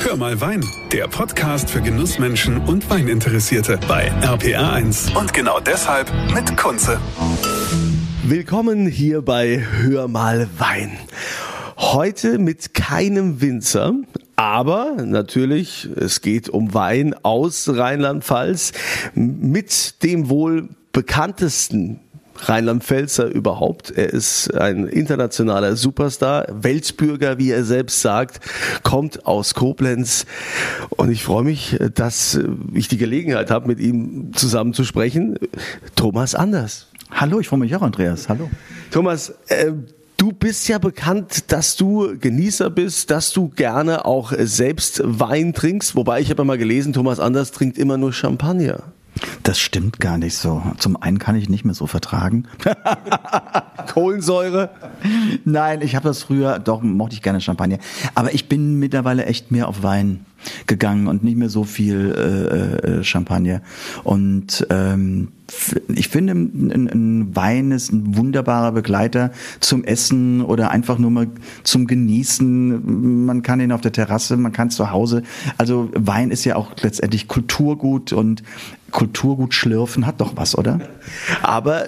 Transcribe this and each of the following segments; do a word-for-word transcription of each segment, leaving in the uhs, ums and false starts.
Hör mal Wein, der Podcast für Genussmenschen und Weininteressierte bei R P R eins. Und genau deshalb mit Kunze. Willkommen hier bei Hör mal Wein. Heute mit keinem Winzer, aber natürlich, es geht um Wein aus Rheinland-Pfalz mit dem wohl bekanntesten Rheinland-Pfälzer überhaupt. Er ist ein internationaler Superstar, Weltbürger, wie er selbst sagt, kommt aus Koblenz. Und ich freue mich, dass ich die Gelegenheit habe, mit ihm zusammen zu sprechen. Thomas Anders. Hallo, ich freue mich auch, Andreas. Hallo. Thomas, äh, du bist ja bekannt, dass du Genießer bist, dass du gerne auch selbst Wein trinkst. Wobei, ich habe mal gelesen, Thomas Anders trinkt immer nur Champagner. Das stimmt gar nicht so. Zum einen kann ich nicht mehr so vertragen. Kohlensäure? Nein, ich habe das früher, doch mochte ich gerne Champagner. Aber ich bin mittlerweile echt mehr auf Wein gegangen und nicht mehr so viel äh, Champagner. Und ähm, ich finde, ein, ein Wein ist ein wunderbarer Begleiter zum Essen oder einfach nur mal zum Genießen. Man kann ihn auf der Terrasse, man kann es zu Hause. Also Wein ist ja auch letztendlich Kulturgut und Kulturgut schlürfen hat doch was, oder? Aber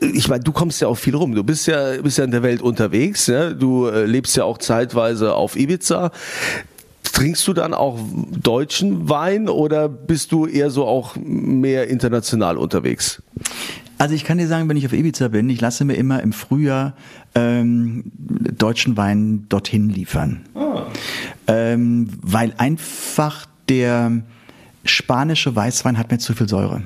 ich meine, du kommst ja auch viel rum. Du bist ja, bist ja in der Welt unterwegs. Ne? Du lebst ja auch zeitweise auf Ibiza. Trinkst du dann auch deutschen Wein oder bist du eher so auch mehr international unterwegs? Also ich kann dir sagen, wenn ich auf Ibiza bin, ich lasse mir immer im Frühjahr ähm, deutschen Wein dorthin liefern. Ah. Ähm, weil einfach der spanische Weißwein hat mir zu viel Säure.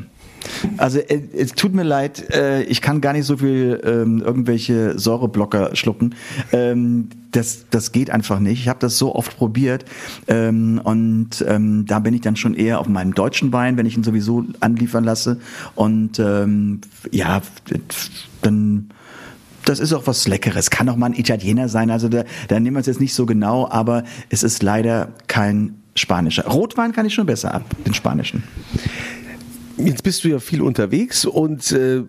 Also es tut mir leid, ich kann gar nicht so viel ähm, irgendwelche Säureblocker schlucken. Ähm, das, das geht einfach nicht. Ich habe das so oft probiert ähm, und ähm, da bin ich dann schon eher auf meinem deutschen Wein, wenn ich ihn sowieso anliefern lasse. Und ähm, ja, dann... Das ist auch was Leckeres. Kann auch mal ein Italiener sein. Also da, da nehmen wir es jetzt nicht so genau, aber es ist leider kein spanischer. Rotwein kann ich schon besser ab, den spanischen. Jetzt bist du ja viel unterwegs und äh,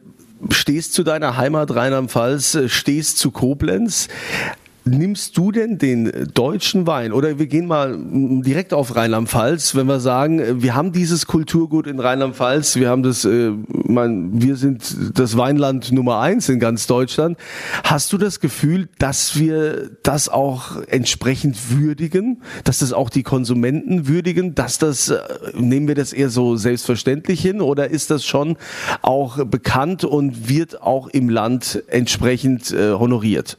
stehst zu deiner Heimat Rheinland-Pfalz, stehst zu Koblenz. Nimmst du denn den deutschen Wein? Oder wir gehen mal direkt auf Rheinland-Pfalz, wenn wir sagen, wir haben dieses Kulturgut in Rheinland-Pfalz, wir haben das, äh, mein, wir sind das Weinland Nummer eins in ganz Deutschland. Hast du das Gefühl, dass wir das auch entsprechend würdigen, dass das auch die Konsumenten würdigen, dass das, äh, nehmen wir das eher so selbstverständlich hin oder ist das schon auch bekannt und wird auch im Land entsprechend äh, honoriert?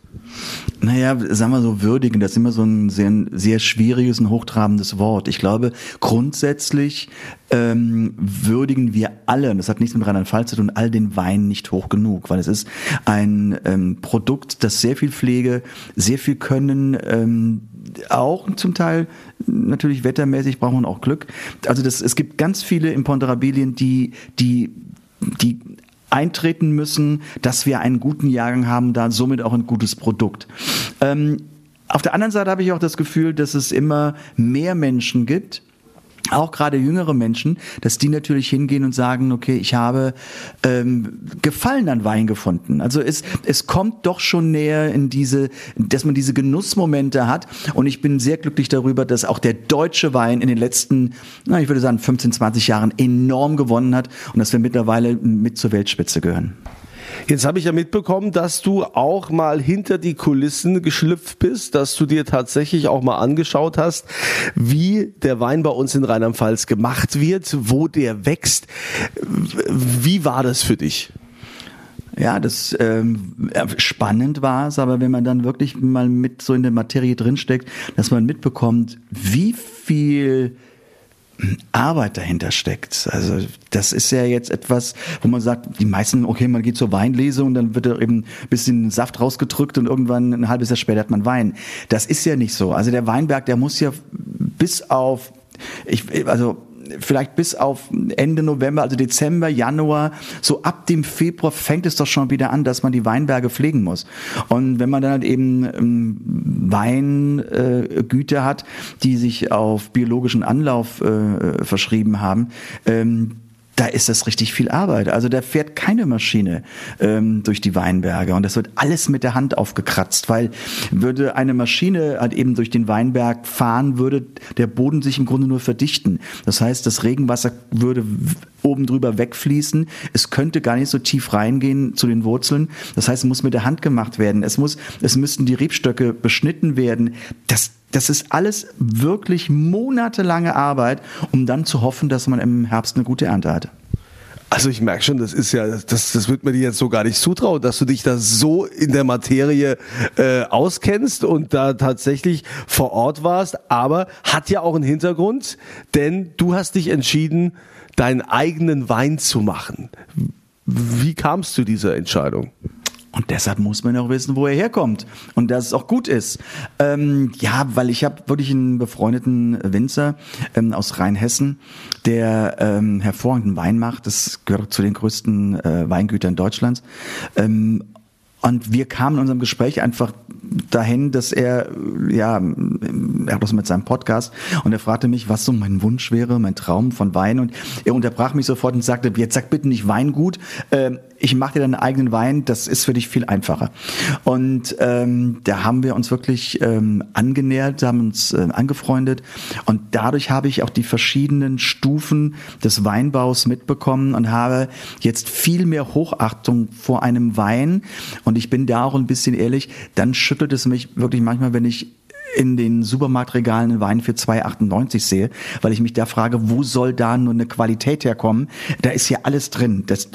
Naja, sagen wir so, würdigen, das ist immer so ein sehr, sehr schwieriges und hochtrabendes Wort. Ich glaube, grundsätzlich ähm, würdigen wir alle, und das hat nichts mit Rheinland-Pfalz zu tun, all den Wein nicht hoch genug, weil es ist ein ähm, Produkt, das sehr viel Pflege, sehr viel Können, ähm, auch zum Teil natürlich wettermäßig braucht man auch Glück. Also das, es gibt ganz viele Imponderabilien, die, die, die eintreten müssen, dass wir einen guten Jahrgang haben, da somit auch ein gutes Produkt. Ähm, auf der anderen Seite habe ich auch das Gefühl, dass es immer mehr Menschen gibt, auch gerade jüngere Menschen, dass die natürlich hingehen und sagen, okay, ich habe ähm, Gefallen an Wein gefunden. Also es, es kommt doch schon näher in diese, dass man diese Genussmomente hat und ich bin sehr glücklich darüber, dass auch der deutsche Wein in den letzten, na, ich würde sagen fünfzehn, zwanzig Jahren enorm gewonnen hat und dass wir mittlerweile mit zur Weltspitze gehören. Jetzt habe ich ja mitbekommen, dass du auch mal hinter die Kulissen geschlüpft bist, dass du dir tatsächlich auch mal angeschaut hast, wie der Wein bei uns in Rheinland-Pfalz gemacht wird, wo der wächst. Wie war das für dich? Ja, das ähm, spannend war es, aber wenn man dann wirklich mal mit so in der Materie drinsteckt, dass man mitbekommt, wie viel Arbeit dahinter steckt. Also das ist ja jetzt etwas, wo man sagt, die meisten, okay, man geht zur Weinlese und dann wird da eben ein bisschen Saft rausgedrückt und irgendwann ein halbes Jahr später hat man Wein. Das ist ja nicht so. Also der Weinberg, der muss ja bis auf, ich, also vielleicht bis auf Ende November, also Dezember, Januar, so ab dem Februar fängt es doch schon wieder an, dass man die Weinberge pflegen muss. Und wenn man dann halt eben Weingüter hat, die sich auf biologischen Anlauf verschrieben haben, da ist das richtig viel Arbeit. Also da fährt keine Maschine ähm, durch die Weinberge und das wird alles mit der Hand aufgekratzt, weil würde eine Maschine halt eben durch den Weinberg fahren, würde der Boden sich im Grunde nur verdichten. Das heißt, das Regenwasser würde oben drüber wegfließen. Es könnte gar nicht so tief reingehen zu den Wurzeln. Das heißt, es muss mit der Hand gemacht werden. Es muss, es müssten die Rebstöcke beschnitten werden. Das, das ist alles wirklich monatelange Arbeit, um dann zu hoffen, dass man im Herbst eine gute Ernte hat. Also ich merke schon, das ist ja, das, das wird mir dir jetzt so gar nicht zutrauen, dass du dich da so in der Materie äh, auskennst und da tatsächlich vor Ort warst. Aber hat ja auch einen Hintergrund, denn du hast dich entschieden, deinen eigenen Wein zu machen. Wie kamst du dieser Entscheidung? Und deshalb muss man auch wissen, wo er herkommt und dass es auch gut ist. Ähm, ja, weil ich habe wirklich einen befreundeten Winzer ähm, aus Rheinhessen, der ähm, hervorragenden Wein macht. Das gehört zu den größten äh, Weingütern Deutschlands. Ähm, Und wir kamen in unserem Gespräch einfach dahin, dass er, ja, er hat das mit seinem Podcast und er fragte mich, was so mein Wunsch wäre, mein Traum von Wein. Und er unterbrach mich sofort und sagte, jetzt sag bitte nicht Weingut, äh, ich mache dir deinen eigenen Wein, das ist für dich viel einfacher. Und ähm, da haben wir uns wirklich ähm, angenähert, haben uns äh, angefreundet und dadurch habe ich auch die verschiedenen Stufen des Weinbaus mitbekommen und habe jetzt viel mehr Hochachtung vor einem Wein. Und ich bin da auch ein bisschen ehrlich, dann schüttelt es mich wirklich manchmal, wenn ich in den Supermarktregalen einen Wein für zwei Euro achtundneunzig sehe, weil ich mich da frage, wo soll da nur eine Qualität herkommen? Da ist ja alles drin. Das,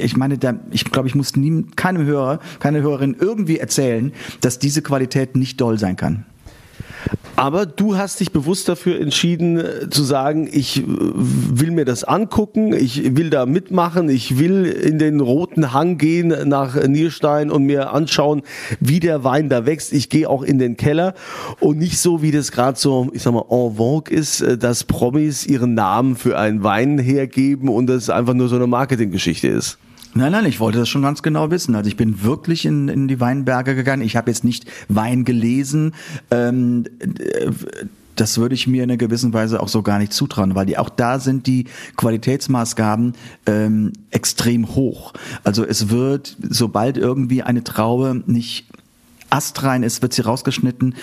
ich meine, da, ich glaube, ich muss nie, keinem Hörer, keine Hörerin irgendwie erzählen, dass diese Qualität nicht doll sein kann. Aber du hast dich bewusst dafür entschieden zu sagen, ich will mir das angucken, ich will da mitmachen, ich will in den Roten Hang gehen nach Nierstein und mir anschauen, wie der Wein da wächst. Ich gehe auch in den Keller und nicht so, wie das gerade so, ich sag mal, en vogue ist, dass Promis ihren Namen für einen Wein hergeben und das einfach nur so eine Marketinggeschichte ist. Nein, nein, ich wollte das schon ganz genau wissen. Also ich bin wirklich in, in die Weinberge gegangen. Ich habe jetzt nicht Wein gelesen. Ähm, das würde ich mir in einer gewissen Weise auch so gar nicht zutrauen, weil die, auch da sind die Qualitätsmaßgaben ähm, extrem hoch. Also es wird, sobald irgendwie eine Traube nicht astrein ist, wird sie rausgeschnitten.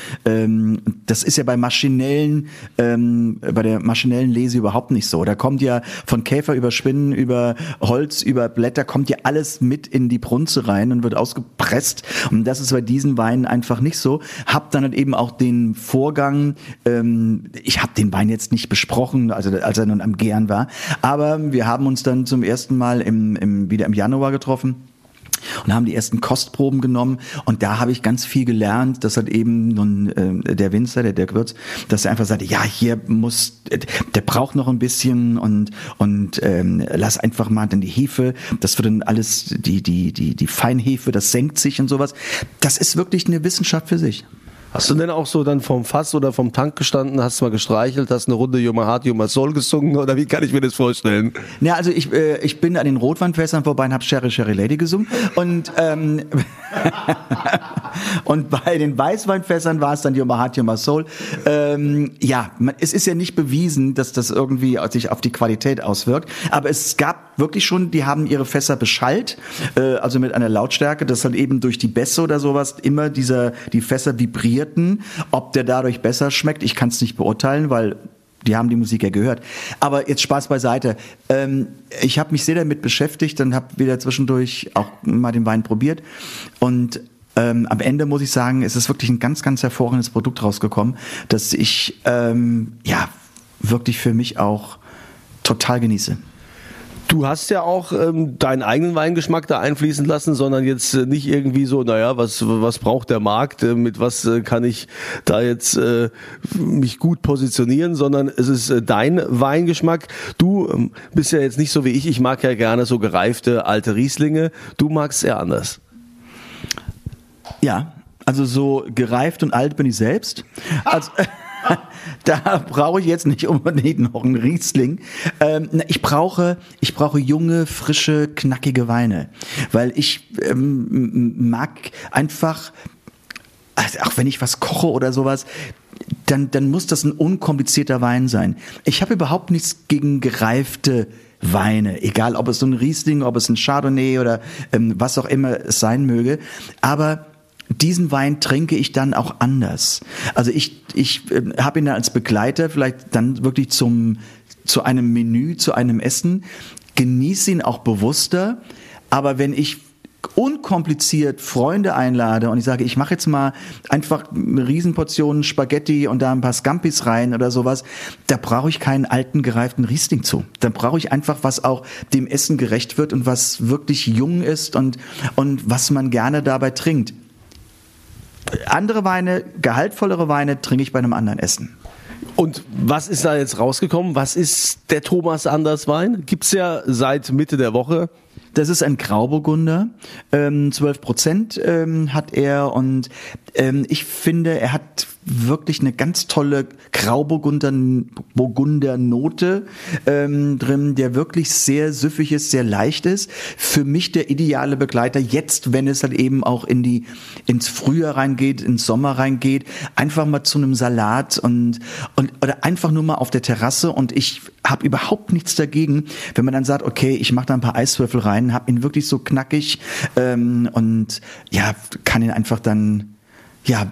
Das ist ja bei maschinellen, bei der maschinellen Lese überhaupt nicht so. Da kommt ja von Käfer über Spinnen, über Holz, über Blätter, kommt ja alles mit in die Brunze rein und wird ausgepresst. Und das ist bei diesen Weinen einfach nicht so. Hab dann halt eben auch den Vorgang, ich habe den Wein jetzt nicht besprochen, also als er nun am Gären war, aber wir haben uns dann zum ersten Mal im, im, wieder im Januar getroffen und haben die ersten Kostproben genommen und da habe ich ganz viel gelernt, dass halt eben nun äh, der Winzer, der der Gewürz, dass er einfach sagte, ja, hier muss, der braucht noch ein bisschen und und ähm, lass einfach mal dann die Hefe, das wird dann alles, die die die die Feinhefe, das senkt sich und sowas. Das ist wirklich eine Wissenschaft für sich. Hast du denn auch so dann vom Fass oder vom Tank gestanden, hast mal gestreichelt, hast eine Runde Yoma Hart, Yoma Soul gesungen oder wie kann ich mir das vorstellen? Ja, also ich, äh, ich bin an den Rotweinfässern vorbei und habe Sherry Sherry Lady gesungen und ähm, und bei den Weißweinfässern war es dann Yoma Hart, Yoma Soul. Ähm, ja, man, es ist ja nicht bewiesen, dass das irgendwie sich auf die Qualität auswirkt, aber es gab wirklich schon, die haben ihre Fässer beschallt, äh, also mit einer Lautstärke, dass halt eben durch die Bässe oder sowas immer dieser die Fässer vibriert. Ob der dadurch besser schmeckt, ich kann es nicht beurteilen, weil die haben die Musik ja gehört. Aber jetzt Spaß beiseite. Ähm, ich habe mich sehr damit beschäftigt und habe wieder zwischendurch auch mal den Wein probiert. Und ähm, am Ende muss ich sagen, es ist wirklich ein ganz, ganz hervorragendes Produkt rausgekommen, das ich ähm, ja wirklich für mich auch total genieße. Du hast ja auch ähm, deinen eigenen Weingeschmack da einfließen lassen, sondern jetzt äh, nicht irgendwie so, naja, was was braucht der Markt, äh, mit was äh, kann ich da jetzt äh, mich gut positionieren, sondern es ist äh, dein Weingeschmack. Du ähm, bist ja jetzt nicht so wie ich, ich mag ja gerne so gereifte alte Rieslinge, du magst eher anders. Ja, also so gereift und alt bin ich selbst. Also, da brauche ich jetzt nicht unbedingt noch einen Riesling. Ähm, ich brauche, ich brauche junge, frische, knackige Weine, weil ich ähm, mag einfach, also auch wenn ich was koche oder sowas, dann, dann muss das ein unkomplizierter Wein sein. Ich habe überhaupt nichts gegen gereifte Weine, egal ob es so ein Riesling, ob es ein Chardonnay oder ähm, was auch immer es sein möge, aber diesen Wein trinke ich dann auch anders. Also ich ich äh, habe ihn dann als Begleiter vielleicht dann wirklich zum zu einem Menü, zu einem Essen, genieße ihn auch bewusster, aber wenn ich unkompliziert Freunde einlade und ich sage, ich mache jetzt mal einfach eine Riesenportion Spaghetti und da ein paar Scampis rein oder sowas, da brauche ich keinen alten, gereiften Riesling zu. Da brauche ich einfach, was auch dem Essen gerecht wird und was wirklich jung ist und, und was man gerne dabei trinkt. Andere Weine, gehaltvollere Weine trinke ich bei einem anderen Essen. Und was ist da jetzt rausgekommen? Was ist der Thomas Anders Wein? Gibt's ja seit Mitte der Woche. Das ist ein Grauburgunder, ähm, zwölf Prozent ähm, hat er und ähm, ich finde, er hat wirklich eine ganz tolle Grauburgunder Burgunder Note ähm, drin, der wirklich sehr süffig ist, sehr leicht ist. Für mich der ideale Begleiter jetzt, wenn es halt eben auch in die ins Frühjahr reingeht, ins Sommer reingeht, einfach mal zu einem Salat und und oder einfach nur mal auf der Terrasse und ich habe überhaupt nichts dagegen, wenn man dann sagt, okay, ich mache da ein paar Eiswürfel rein, habe ihn wirklich so knackig ähm, und ja, kann ihn einfach dann ja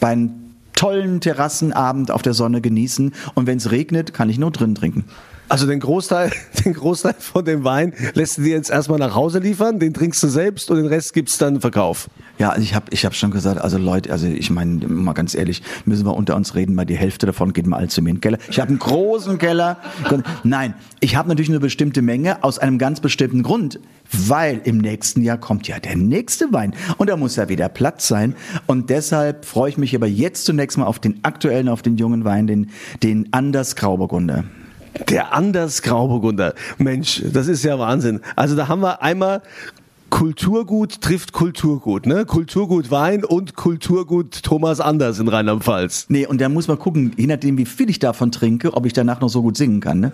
beim tollen Terrassenabend auf der Sonne genießen und wenn es regnet, kann ich nur drin trinken. Also den Großteil, den Großteil von dem Wein lässt du dir jetzt erstmal nach Hause liefern, den trinkst du selbst und den Rest gibt's dann Verkauf. Ja, also ich habe ich hab schon gesagt, also Leute, also ich meine, mal ganz ehrlich, müssen wir unter uns reden, mal die Hälfte davon geht mal all zu mir in den Keller. Ich habe einen großen Keller. Nein, ich habe natürlich eine bestimmte Menge aus einem ganz bestimmten Grund, weil im nächsten Jahr kommt ja der nächste Wein und da muss ja wieder Platz sein und deshalb freue ich mich aber jetzt zunächst mal auf den aktuellen, auf den jungen Wein, den, den Anders Grauburgunder. Der Anders Grauburgunder. Mensch, das ist ja Wahnsinn. Also da haben wir einmal Kulturgut trifft Kulturgut, ne? Kulturgut Wein und Kulturgut Thomas Anders in Rheinland-Pfalz. Nee, und da muss man gucken, je nachdem, wie viel ich davon trinke, ob ich danach noch so gut singen kann, ne?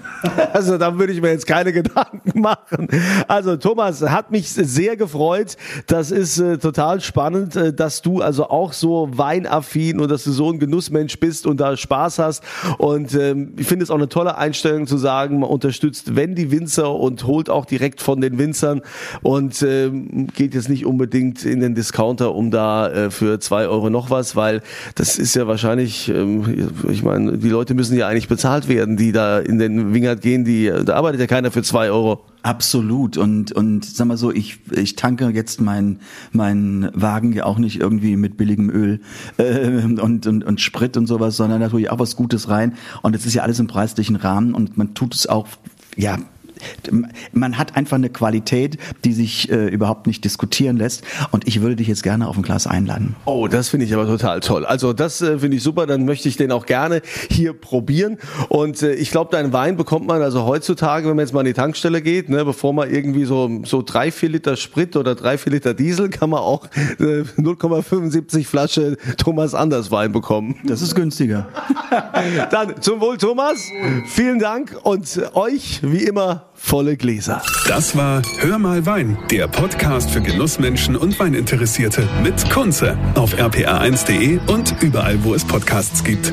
Also, da würde ich mir jetzt keine Gedanken machen. Also, Thomas, hat mich sehr gefreut. Das ist äh, total spannend, äh, dass du also auch so weinaffin und dass du so ein Genussmensch bist und da Spaß hast. Und ähm, ich finde es auch eine tolle Einstellung zu sagen, man unterstützt, wenn die Winzer und holt auch direkt von den Winzern und äh, geht jetzt nicht unbedingt in den Discounter, um da äh, für zwei Euro noch was, weil das ist ja wahrscheinlich, ähm, ich meine, die Leute müssen ja eigentlich bezahlt werden, die da in den Wingert gehen, die, da arbeitet ja keiner für zwei Euro. Absolut und und sag mal so, ich ich tanke jetzt meinen meinen Wagen ja auch nicht irgendwie mit billigem Öl äh, und und und Sprit und sowas, sondern da tue ich auch was Gutes rein und es ist ja alles im preislichen Rahmen und man tut es auch, ja, man hat einfach eine Qualität, die sich äh, überhaupt nicht diskutieren lässt. Und ich würde dich jetzt gerne auf ein Glas einladen. Oh, das finde ich aber total toll. Also das äh, finde ich super. Dann möchte ich den auch gerne hier probieren. Und äh, ich glaube, deinen Wein bekommt man also heutzutage, wenn man jetzt mal an die Tankstelle geht, ne, bevor man irgendwie so so drei, vier Liter Sprit oder drei, vier Liter Diesel, kann man auch äh, null Komma fünfundsiebzig Flasche Thomas Anders Wein bekommen. Das ist günstiger. Dann zum Wohl, Thomas. Vielen Dank und euch wie immer volle Gläser. Das war Hör mal Wein, der Podcast für Genussmenschen und Weininteressierte mit Kunze auf r p r eins punkt d e und überall, wo es Podcasts gibt.